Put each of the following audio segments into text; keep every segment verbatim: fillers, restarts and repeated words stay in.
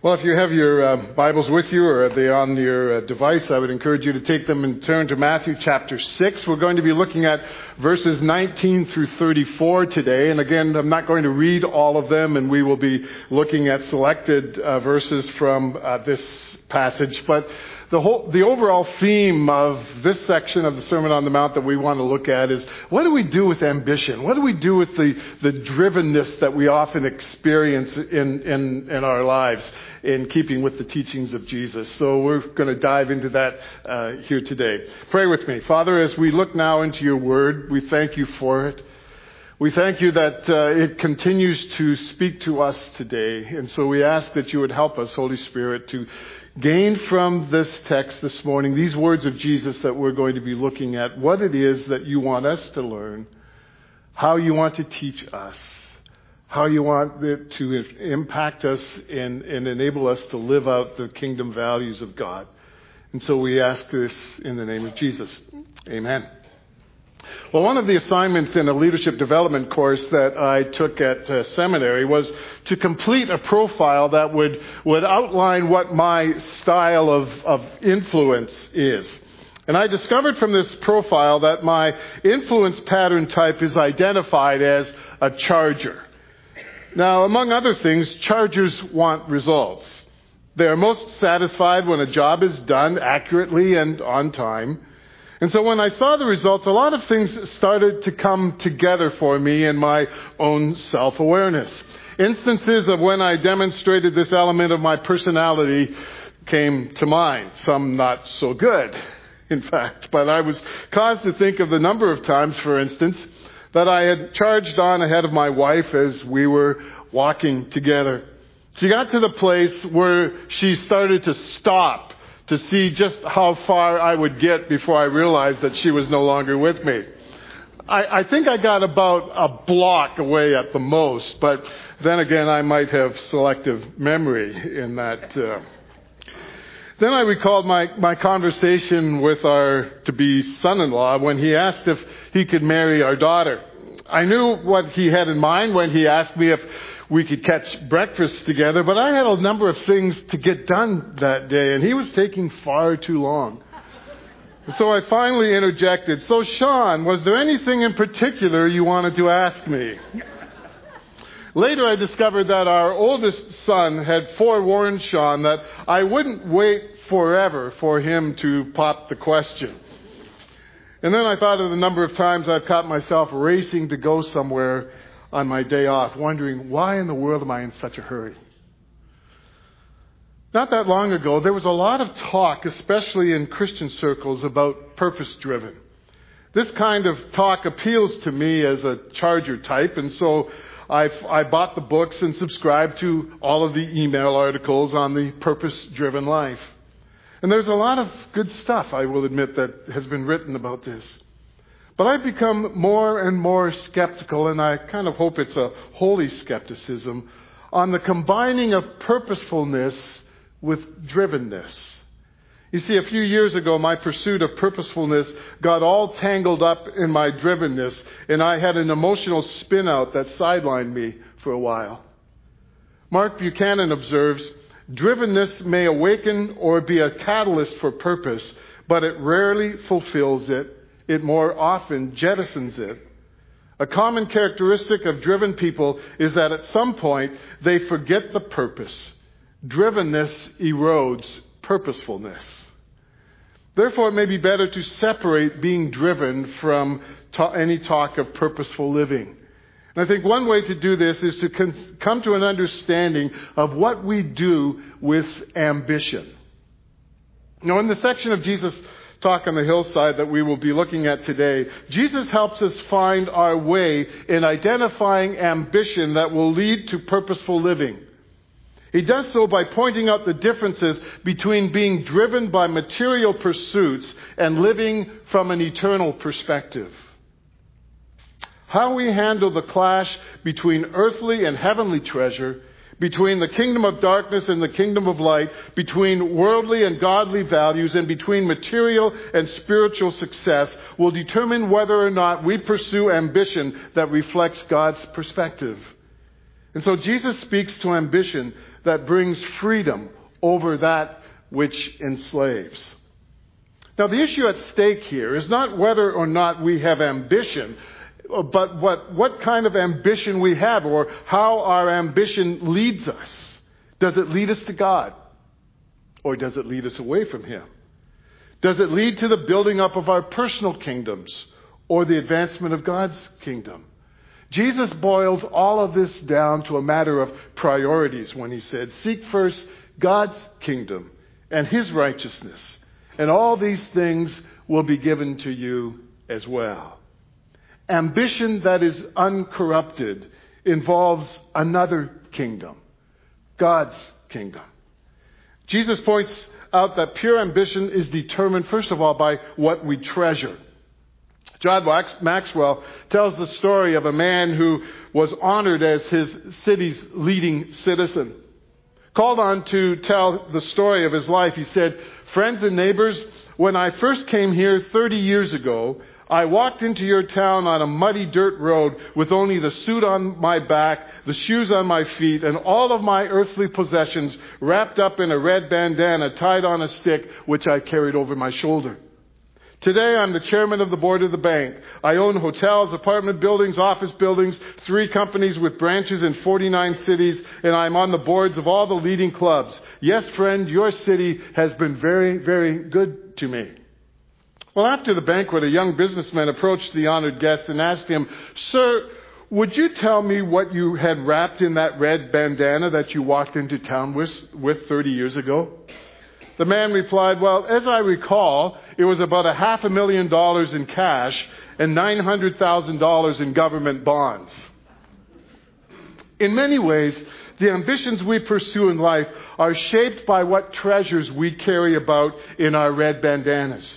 Well, if you have your uh, Bibles with you or are they on your uh, device, I would encourage you to take them and turn to Matthew chapter six. We're going to be looking at verses nineteen through thirty-four today. And again, I'm not going to read all of them, and we will be looking at selected uh, verses from uh, this passage. But the whole, the overall theme of this section of the Sermon on the Mount that we want to look at is, what do we do with ambition? What do we do with the, the drivenness that we often experience in, in, in our lives, in keeping with the teachings of Jesus? So we're going to dive into that uh, here today. Pray with me. Father, as we look now into your word, we thank you for it. We thank you that uh, it continues to speak to us today. And so we ask that you would help us, Holy Spirit, to gain from this text this morning, these words of Jesus that we're going to be looking at, what it is that you want us to learn, how you want to teach us, how you want it to impact us and, and enable us to live out the kingdom values of God. And so we ask this in the name of Jesus. Amen. Well, one of the assignments in a leadership development course that I took at uh, seminary was to complete a profile that would, would outline what my style of, of influence is. And I discovered from this profile that my influence pattern type is identified as a charger. Now, among other things, chargers want results. They are most satisfied when a job is done accurately and on time. And so when I saw the results, a lot of things started to come together for me in my own self-awareness. Instances of when I demonstrated this element of my personality came to mind, some not so good, in fact. But I was caused to think of the number of times, for instance, that I had charged on ahead of my wife as we were walking together. She got to the place where she started to stop to see just how far I would get before I realized that she was no longer with me. I, I think I got about a block away at the most, but then again, I might have selective memory in that. Uh... Then I recalled my, my conversation with our to-be son-in-law when he asked if he could marry our daughter. I knew what he had in mind when he asked me if we could catch breakfast together, but I had a number of things to get done that day, and he was taking far too long. And so I finally interjected, "So, Sean, was there anything in particular you wanted to ask me?" Later, I discovered that our oldest son had forewarned Sean that I wouldn't wait forever for him to pop the question. And then I thought of the number of times I've caught myself racing to go somewhere on my day off, wondering, why in the world am I in such a hurry? Not that long ago, there was a lot of talk, especially in Christian circles, about purpose-driven. This kind of talk appeals to me as a charger type, and so I, I bought the books and subscribed to all of the email articles on the purpose-driven life. And there's a lot of good stuff, I will admit, that has been written about this. But I've become more and more skeptical, and I kind of hope it's a holy skepticism, on the combining of purposefulness with drivenness. You see, a few years ago, my pursuit of purposefulness got all tangled up in my drivenness, and I had an emotional spin-out that sidelined me for a while. Mark Buchanan observes, "Drivenness may awaken or be a catalyst for purpose, but it rarely fulfills it. It more often jettisons it. A common characteristic of driven people is that at some point they forget the purpose. Drivenness erodes purposefulness. Therefore, it may be better to separate being driven from ta- any talk of purposeful living." And I think one way to do this is to con- come to an understanding of what we do with ambition. Now, in the section of Jesus' talk on the hillside that we will be looking at today, Jesus helps us find our way in identifying ambition that will lead to purposeful living. He does so by pointing out the differences between being driven by material pursuits and living from an eternal perspective. How we handle the clash between earthly and heavenly treasure, between the kingdom of darkness and the kingdom of light, between worldly and godly values, and between material and spiritual success will determine whether or not we pursue ambition that reflects God's perspective. And so Jesus speaks to ambition that brings freedom over that which enslaves. Now, the issue at stake here is not whether or not we have ambition, but what, what kind of ambition we have or how our ambition leads us. Does it lead us to God, or does it lead us away from Him? Does it lead to the building up of our personal kingdoms or the advancement of God's kingdom? Jesus boils all of this down to a matter of priorities when he said, "Seek first God's kingdom and His righteousness, and all these things will be given to you as well." Ambition that is uncorrupted involves another kingdom, God's kingdom. Jesus points out that pure ambition is determined, first of all, by what we treasure. John Maxwell tells the story of a man who was honored as his city's leading citizen. Called on to tell the story of his life, he said, "Friends and neighbors, when I first came here thirty years ago, I walked into your town on a muddy dirt road with only the suit on my back, the shoes on my feet, and all of my earthly possessions wrapped up in a red bandana tied on a stick, which I carried over my shoulder. Today, I'm the chairman of the board of the bank. I own hotels, apartment buildings, office buildings, three companies with branches in forty-nine cities, and I'm on the boards of all the leading clubs. Yes, friend, your city has been very, very good to me." Well, after the banquet, a young businessman approached the honored guest and asked him, "Sir, would you tell me what you had wrapped in that red bandana that you walked into town with, with thirty years ago? The man replied, "Well, as I recall, it was about a half a million dollars in cash and nine hundred thousand dollars in government bonds." In many ways, the ambitions we pursue in life are shaped by what treasures we carry about in our red bandanas.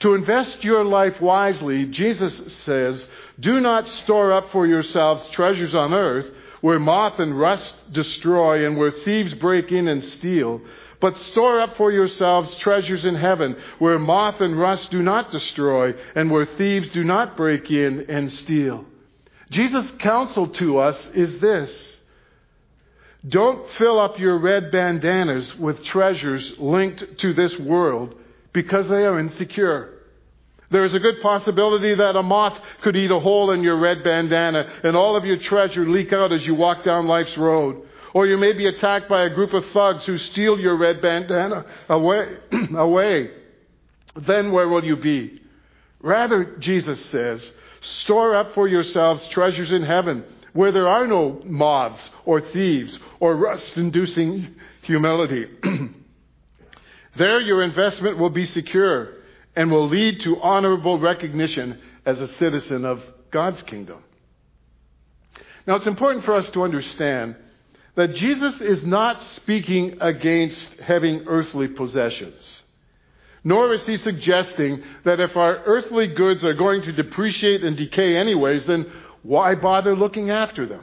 To invest your life wisely, Jesus says, "Do not store up for yourselves treasures on earth, where moth and rust destroy and where thieves break in and steal. But store up for yourselves treasures in heaven, where moth and rust do not destroy, and where thieves do not break in and steal." Jesus' counsel to us is this: don't fill up your red bandanas with treasures linked to this world, because they are insecure. There is a good possibility that a moth could eat a hole in your red bandana and all of your treasure leak out as you walk down life's road. Or you may be attacked by a group of thugs who steal your red bandana away. away. Then where will you be? Rather, Jesus says, store up for yourselves treasures in heaven, where there are no moths or thieves or rust-inducing humility. There your investment will be secure and will lead to honorable recognition as a citizen of God's kingdom. Now, it's important for us to understand that Jesus is not speaking against having earthly possessions, nor is he suggesting that if our earthly goods are going to depreciate and decay anyways, then why bother looking after them?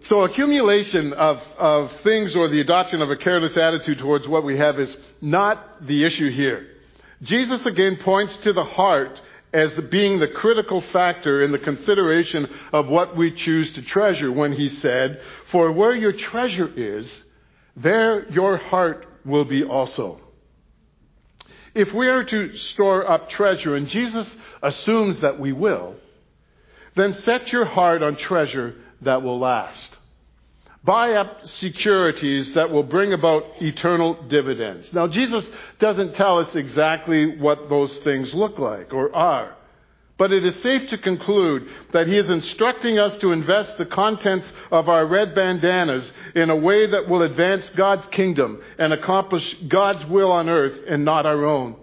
So accumulation of, of things or the adoption of a careless attitude towards what we have is not the issue here. Jesus again points to the heart as being the critical factor in the consideration of what we choose to treasure when he said, "For where your treasure is, there your heart will be also." If we are to store up treasure, and Jesus assumes that we will, then set your heart on treasure that will last. Buy up securities that will bring about eternal dividends. Now, Jesus doesn't tell us exactly what those things look like or are, but it is safe to conclude that he is instructing us to invest the contents of our red bandanas in a way that will advance God's kingdom and accomplish God's will on earth and not our own.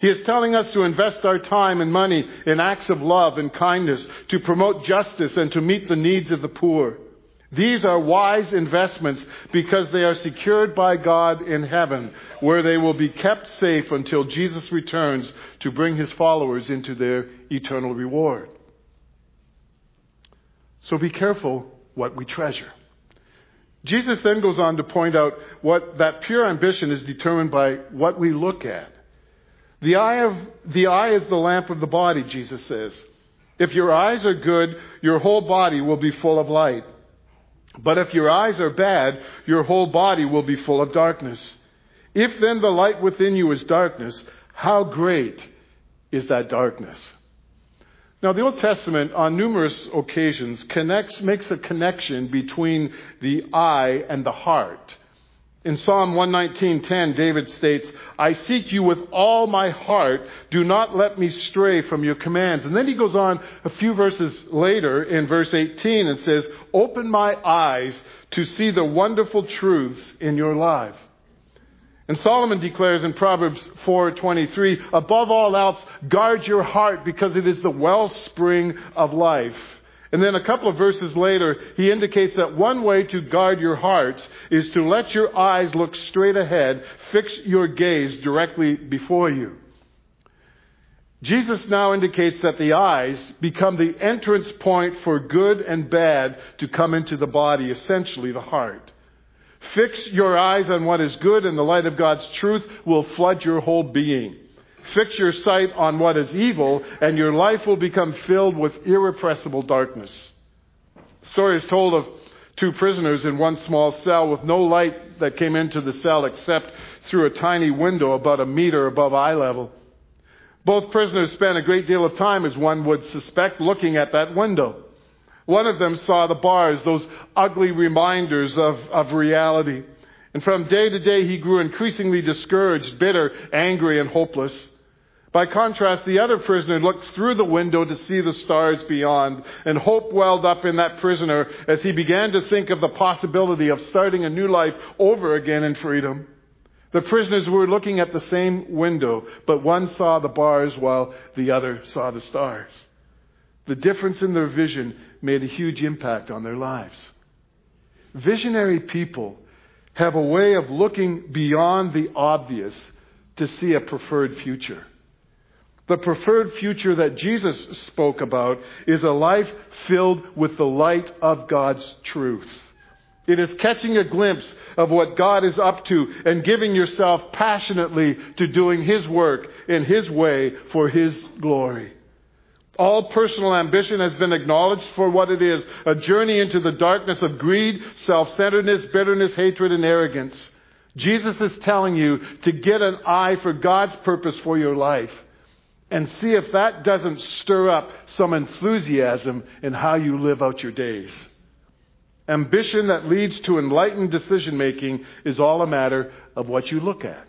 He is telling us to invest our time and money in acts of love and kindness, to promote justice and to meet the needs of the poor. These are wise investments because they are secured by God in heaven, where they will be kept safe until Jesus returns to bring his followers into their eternal reward. So be careful what we treasure. Jesus then goes on to point out what that pure ambition is determined by what we look at. The eye of, the eye is the lamp of the body, Jesus says. If your eyes are good, your whole body will be full of light. But if your eyes are bad, your whole body will be full of darkness. If then the light within you is darkness, how great is that darkness? Now, the Old Testament, on numerous occasions, connects, makes a connection between the eye and the heart. In Psalm one nineteen ten, David states, I seek you with all my heart. Do not let me stray from your commands. And then he goes on a few verses later in verse eighteen and says, open my eyes to see the wonderful truths in your life. And Solomon declares in Proverbs four twenty-three, above all else, guard your heart because it is the wellspring of life. And then a couple of verses later, he indicates that one way to guard your hearts is to let your eyes look straight ahead, fix your gaze directly before you. Jesus now indicates that the eyes become the entrance point for good and bad to come into the body, essentially the heart. Fix your eyes on what is good, and the light of God's truth will flood your whole being. Fix your sight on what is evil, and your life will become filled with irrepressible darkness. The story is told of two prisoners in one small cell with no light that came into the cell except through a tiny window about a meter above eye level. Both prisoners spent a great deal of time, as one would suspect, looking at that window. One of them saw the bars, those ugly reminders of, of reality. And from day to day, he grew increasingly discouraged, bitter, angry, and hopeless. By contrast, the other prisoner looked through the window to see the stars beyond, and hope welled up in that prisoner as he began to think of the possibility of starting a new life over again in freedom. The prisoners were looking at the same window, but one saw the bars while the other saw the stars. The difference in their vision made a huge impact on their lives. Visionary people have a way of looking beyond the obvious to see a preferred future. The preferred future that Jesus spoke about is a life filled with the light of God's truth. It is catching a glimpse of what God is up to and giving yourself passionately to doing His work in His way for His glory. All personal ambition has been acknowledged for what it is, a journey into the darkness of greed, self-centeredness, bitterness, hatred, and arrogance. Jesus is telling you to get an eye for God's purpose for your life and see if that doesn't stir up some enthusiasm in how you live out your days. Ambition that leads to enlightened decision-making is all a matter of what you look at.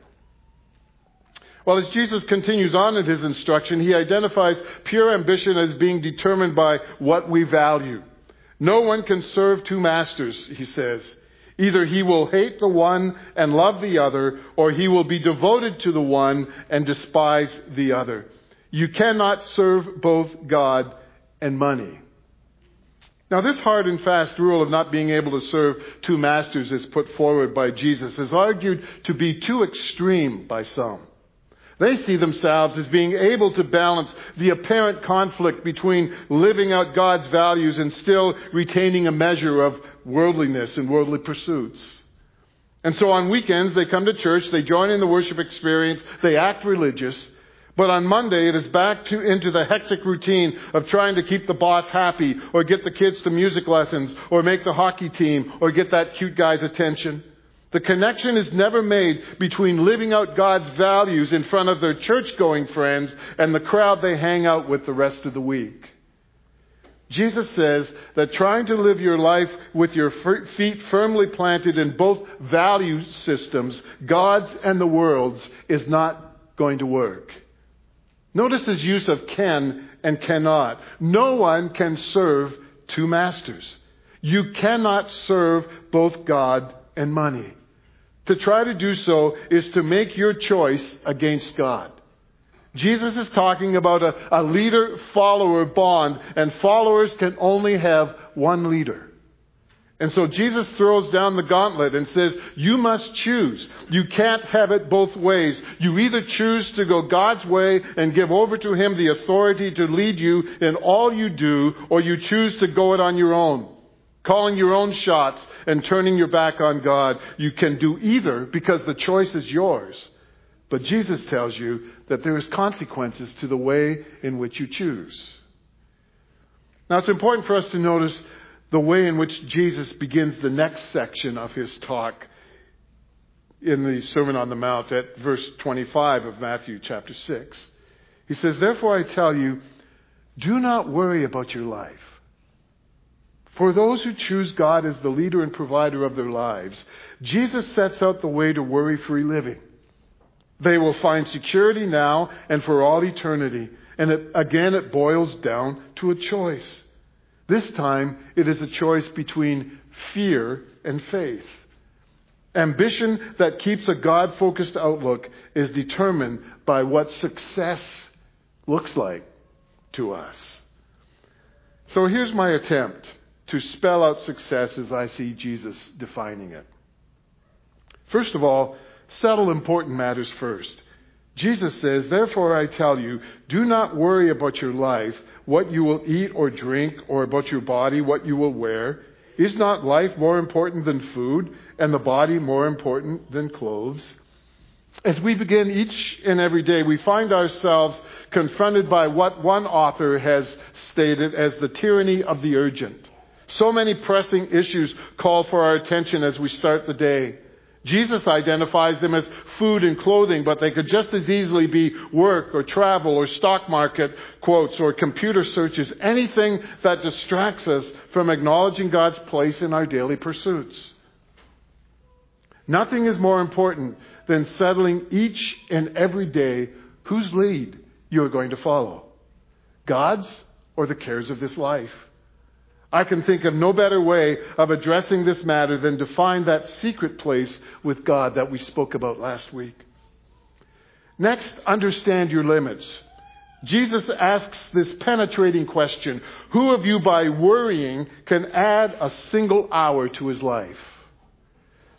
Well, as Jesus continues on in his instruction, he identifies pure ambition as being determined by what we value. No one can serve two masters, he says. Either he will hate the one and love the other, or he will be devoted to the one and despise the other. You cannot serve both God and money. Now, this hard and fast rule of not being able to serve two masters as put forward by Jesus is argued to be too extreme by some. They see themselves as being able to balance the apparent conflict between living out God's values and still retaining a measure of worldliness and worldly pursuits. And so on weekends, they come to church, they join in the worship experience, they act religious, but on Monday, it is back to into the hectic routine of trying to keep the boss happy or get the kids to music lessons or make the hockey team or get that cute guy's attention. The connection is never made between living out God's values in front of their church-going friends and the crowd they hang out with the rest of the week. Jesus says that trying to live your life with your feet firmly planted in both value systems, God's and the world's, is not going to work. Notice his use of can and cannot. No one can serve two masters. You cannot serve both God and money. To try to do so is to make your choice against God. Jesus is talking about a, a leader-follower bond, and followers can only have one leader. And so Jesus throws down the gauntlet and says, you must choose. You can't have it both ways. You either choose to go God's way and give over to Him the authority to lead you in all you do, or you choose to go it on your own, calling your own shots and turning your back on God. You can do either because the choice is yours. But Jesus tells you that there is consequences to the way in which you choose. Now, it's important for us to notice the way in which Jesus begins the next section of his talk in the Sermon on the Mount at verse twenty-five of Matthew chapter six. He says, "Therefore I tell you, do not worry about your life. For those who choose God as the leader and provider of their lives, Jesus sets out the way to worry-free living. They will find security now and for all eternity. And it, again, it boils down to a choice. This time, it is a choice between fear and faith. Ambition that keeps a God-focused outlook is determined by what success looks like to us." So here's my attempt to spell out success as I see Jesus defining it. First of all, settle important matters first. Jesus says, "Therefore I tell you, do not worry about your life, what you will eat or drink, or about your body, what you will wear. Is not life more important than food, and the body more important than clothes?" As we begin each and every day, we find ourselves confronted by what one author has stated as the tyranny of the urgent. So many pressing issues call for our attention as we start the day. Jesus identifies them as food and clothing, but they could just as easily be work or travel or stock market quotes or computer searches, anything that distracts us from acknowledging God's place in our daily pursuits. Nothing is more important than settling each and every day whose lead you are going to follow, God's or the cares of this life. I can think of no better way of addressing this matter than to find that secret place with God that we spoke about last week. Next, understand your limits. Jesus asks this penetrating question: who of you by worrying can add a single hour to his life?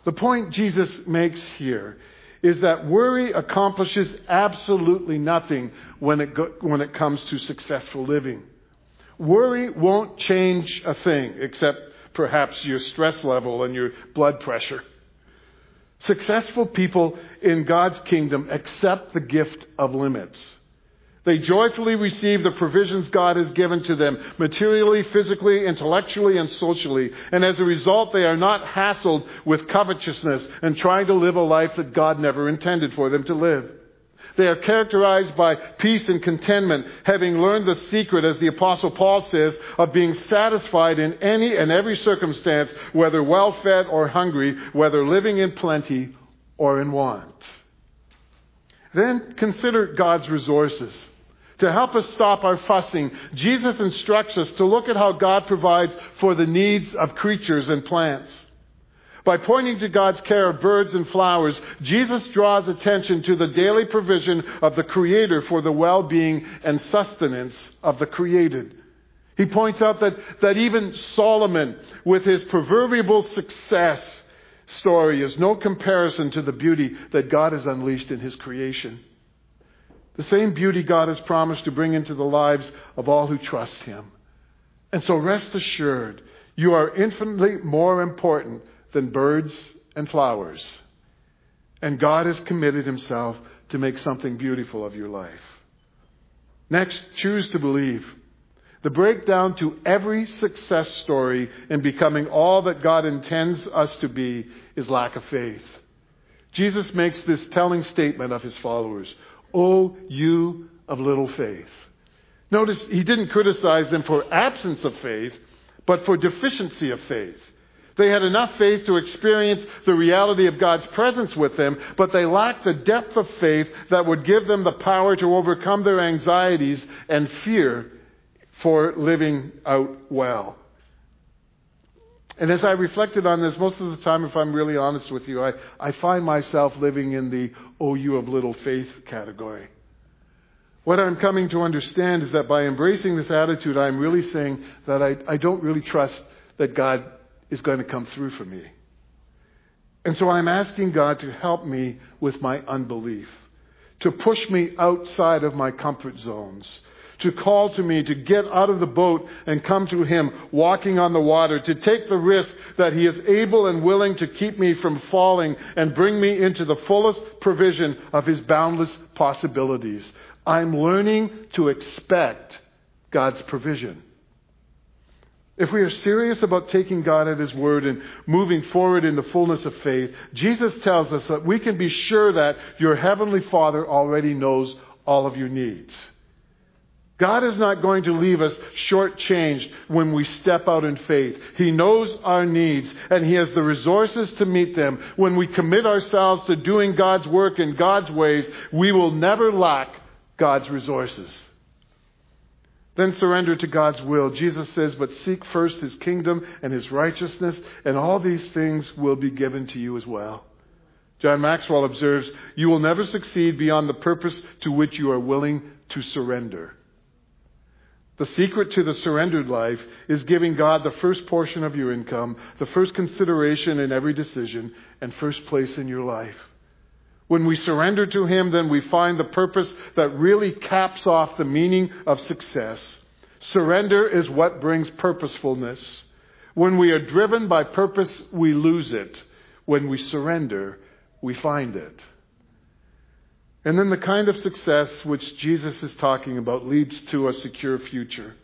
The point Jesus makes here is that worry accomplishes absolutely nothing when it go- when it comes to successful living. Worry won't change a thing, except perhaps your stress level and your blood pressure. Successful people in God's kingdom accept the gift of limits. They joyfully receive the provisions God has given to them, materially, physically, intellectually, and socially. And as a result, they are not hassled with covetousness and trying to live a life that God never intended for them to live. They are characterized by peace and contentment, having learned the secret, as the Apostle Paul says, of being satisfied in any and every circumstance, whether well-fed or hungry, whether living in plenty or in want. Then consider God's resources. To help us stop our fussing, Jesus instructs us to look at how God provides for the needs of creatures and plants. By pointing to God's care of birds and flowers, Jesus draws attention to the daily provision of the Creator for the well-being and sustenance of the created. He points out that, that even Solomon, with his proverbial success story, is no comparison to the beauty that God has unleashed in his creation. The same beauty God has promised to bring into the lives of all who trust him. And so rest assured, you are infinitely more important than birds and flowers. And God has committed himself to make something beautiful of your life. Next, choose to believe. The breakdown to every success story in becoming all that God intends us to be is lack of faith. Jesus makes this telling statement of his followers: "O you of little faith." Notice he didn't criticize them for absence of faith, but for deficiency of faith. They had enough faith to experience the reality of God's presence with them, but they lacked the depth of faith that would give them the power to overcome their anxieties and fear for living out well. And as I reflected on this, most of the time, if I'm really honest with you, I, I find myself living in the "oh, you of little faith" category. What I'm coming to understand is that by embracing this attitude, I'm really saying that I, I don't really trust that God is going to come through for me. And so I'm asking God to help me with my unbelief, to push me outside of my comfort zones, to call to me to get out of the boat and come to him walking on the water, to take the risk that he is able and willing to keep me from falling and bring me into the fullest provision of his boundless possibilities. I'm learning to expect God's provision. If we are serious about taking God at his word and moving forward in the fullness of faith, Jesus tells us that we can be sure that your heavenly Father already knows all of your needs. God is not going to leave us shortchanged when we step out in faith. He knows our needs, and he has the resources to meet them. When we commit ourselves to doing God's work in God's ways, we will never lack God's resources. Then surrender to God's will. Jesus says, but seek first his kingdom and his righteousness, and all these things will be given to you as well. John Maxwell observes, you will never succeed beyond the purpose to which you are willing to surrender. The secret to the surrendered life is giving God the first portion of your income, the first consideration in every decision, and first place in your life. When we surrender to him, then we find the purpose that really caps off the meaning of success. Surrender is what brings purposefulness. When we are driven by purpose, we lose it. When we surrender, we find it. And then the kind of success which Jesus is talking about leads to a secure future.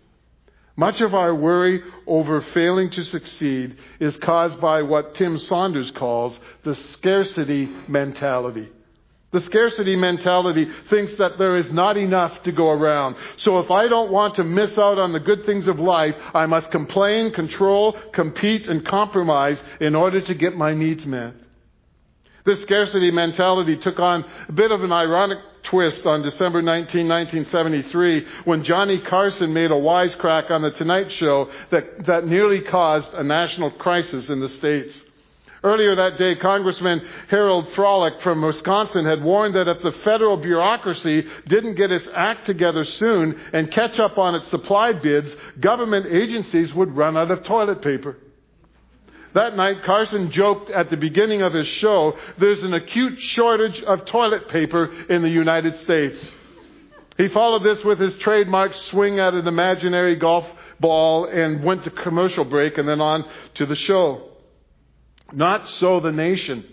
Much of our worry over failing to succeed is caused by what Tim Saunders calls the scarcity mentality. The scarcity mentality thinks that there is not enough to go around. So if I don't want to miss out on the good things of life, I must complain, control, compete, and compromise in order to get my needs met. This scarcity mentality took on a bit of an ironic twist on December nineteenth, nineteen seventy-three, when Johnny Carson made a wisecrack on The Tonight Show that, that nearly caused a national crisis in the States. Earlier that day, Congressman Harold Froehlich from Wisconsin had warned that if the federal bureaucracy didn't get its act together soon and catch up on its supply bids, government agencies would run out of toilet paper. That night, Carson joked at the beginning of his show, there's an acute shortage of toilet paper in the United States. He followed this with his trademark swing at an imaginary golf ball and went to commercial break and then on to the show. Not so the nation.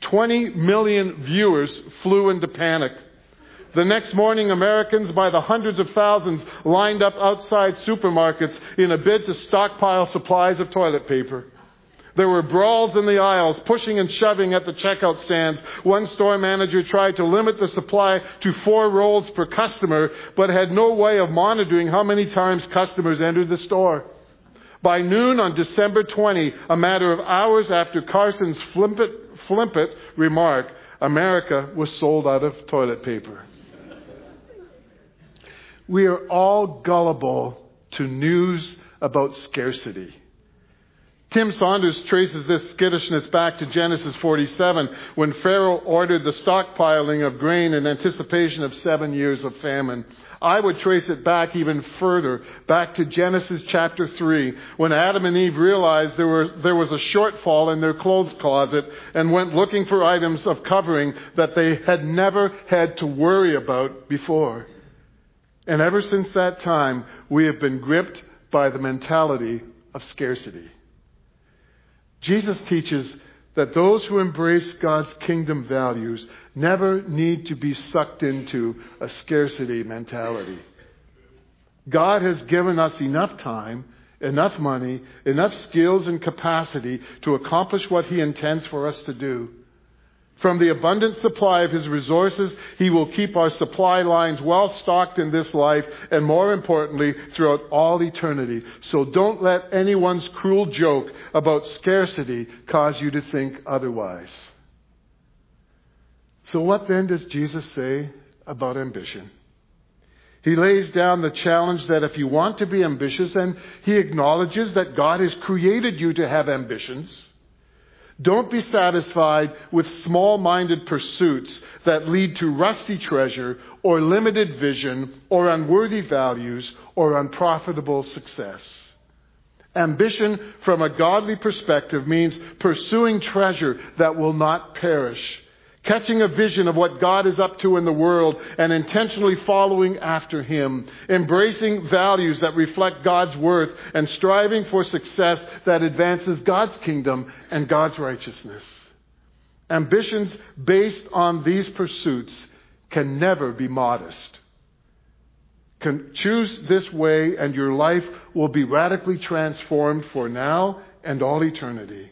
twenty million viewers flew into panic. The next morning, Americans by the hundreds of thousands lined up outside supermarkets in a bid to stockpile supplies of toilet paper. There were brawls in the aisles, pushing and shoving at the checkout stands. One store manager tried to limit the supply to four rolls per customer, but had no way of monitoring how many times customers entered the store. By noon on December twentieth, a matter of hours after Carson's flippant, flippant remark, America was sold out of toilet paper. We are all gullible to news about scarcity. Tim Saunders traces this skittishness back to Genesis forty-seven, when Pharaoh ordered the stockpiling of grain in anticipation of seven years of famine. I would trace it back even further, back to Genesis chapter three, when Adam and Eve realized there were, there was a shortfall in their clothes closet and went looking for items of covering that they had never had to worry about before. And ever since that time, we have been gripped by the mentality of scarcity. Jesus teaches that those who embrace God's kingdom values never need to be sucked into a scarcity mentality. God has given us enough time, enough money, enough skills and capacity to accomplish what he intends for us to do. From the abundant supply of his resources, he will keep our supply lines well stocked in this life and, more importantly, throughout all eternity. So don't let anyone's cruel joke about scarcity cause you to think otherwise. So what then does Jesus say about ambition? He lays down the challenge that if you want to be ambitious, and he acknowledges that God has created you to have ambitions, don't be satisfied with small-minded pursuits that lead to rusty treasure or limited vision or unworthy values or unprofitable success. Ambition from a godly perspective means pursuing treasure that will not perish, catching a vision of what God is up to in the world and intentionally following after him, embracing values that reflect God's worth and striving for success that advances God's kingdom and God's righteousness. Ambitions based on these pursuits can never be modest. Can choose this way and your life will be radically transformed for now and all eternity.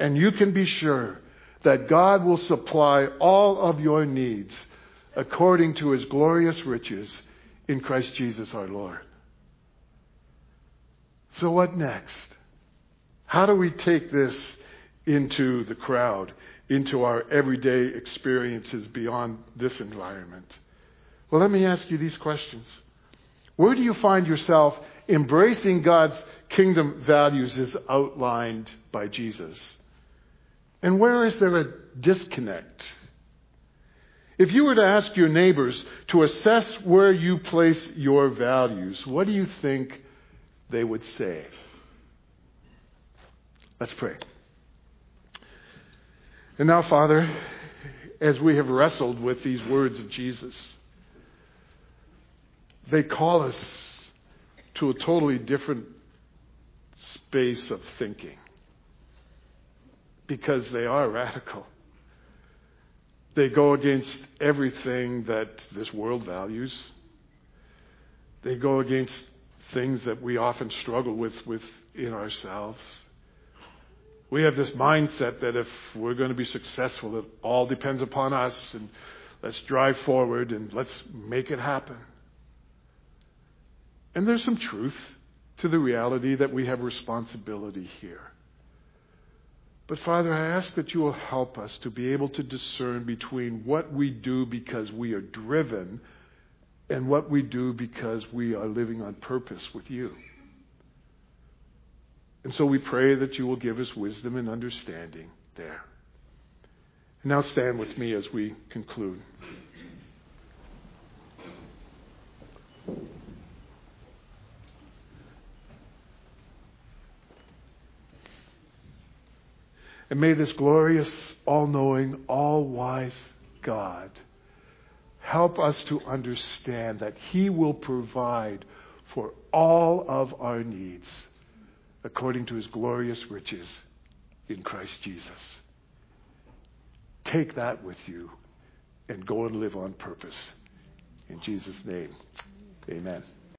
And you can be sure that God will supply all of your needs according to his glorious riches in Christ Jesus our Lord. So what next? How do we take this into the crowd, into our everyday experiences beyond this environment? Well, let me ask you these questions. Where do you find yourself embracing God's kingdom values as outlined by Jesus? And where is there a disconnect? If you were to ask your neighbors to assess where you place your values, what do you think they would say? Let's pray. And now, Father, as we have wrestled with these words of Jesus, they call us to a totally different space of thinking because they are radical. They go against everything that this world values. They go against things that we often struggle with within ourselves. We have this mindset that if we're going to be successful, it all depends upon us, and let's drive forward and let's make it happen. And there's some truth to the reality that we have responsibility here. But Father, I ask that you will help us to be able to discern between what we do because we are driven and what we do because we are living on purpose with you. And so we pray that you will give us wisdom and understanding there. And now stand with me as we conclude. And may this glorious, all-knowing, all-wise God help us to understand that he will provide for all of our needs according to his glorious riches in Christ Jesus. Take that with you and go and live on purpose. In Jesus' name, amen.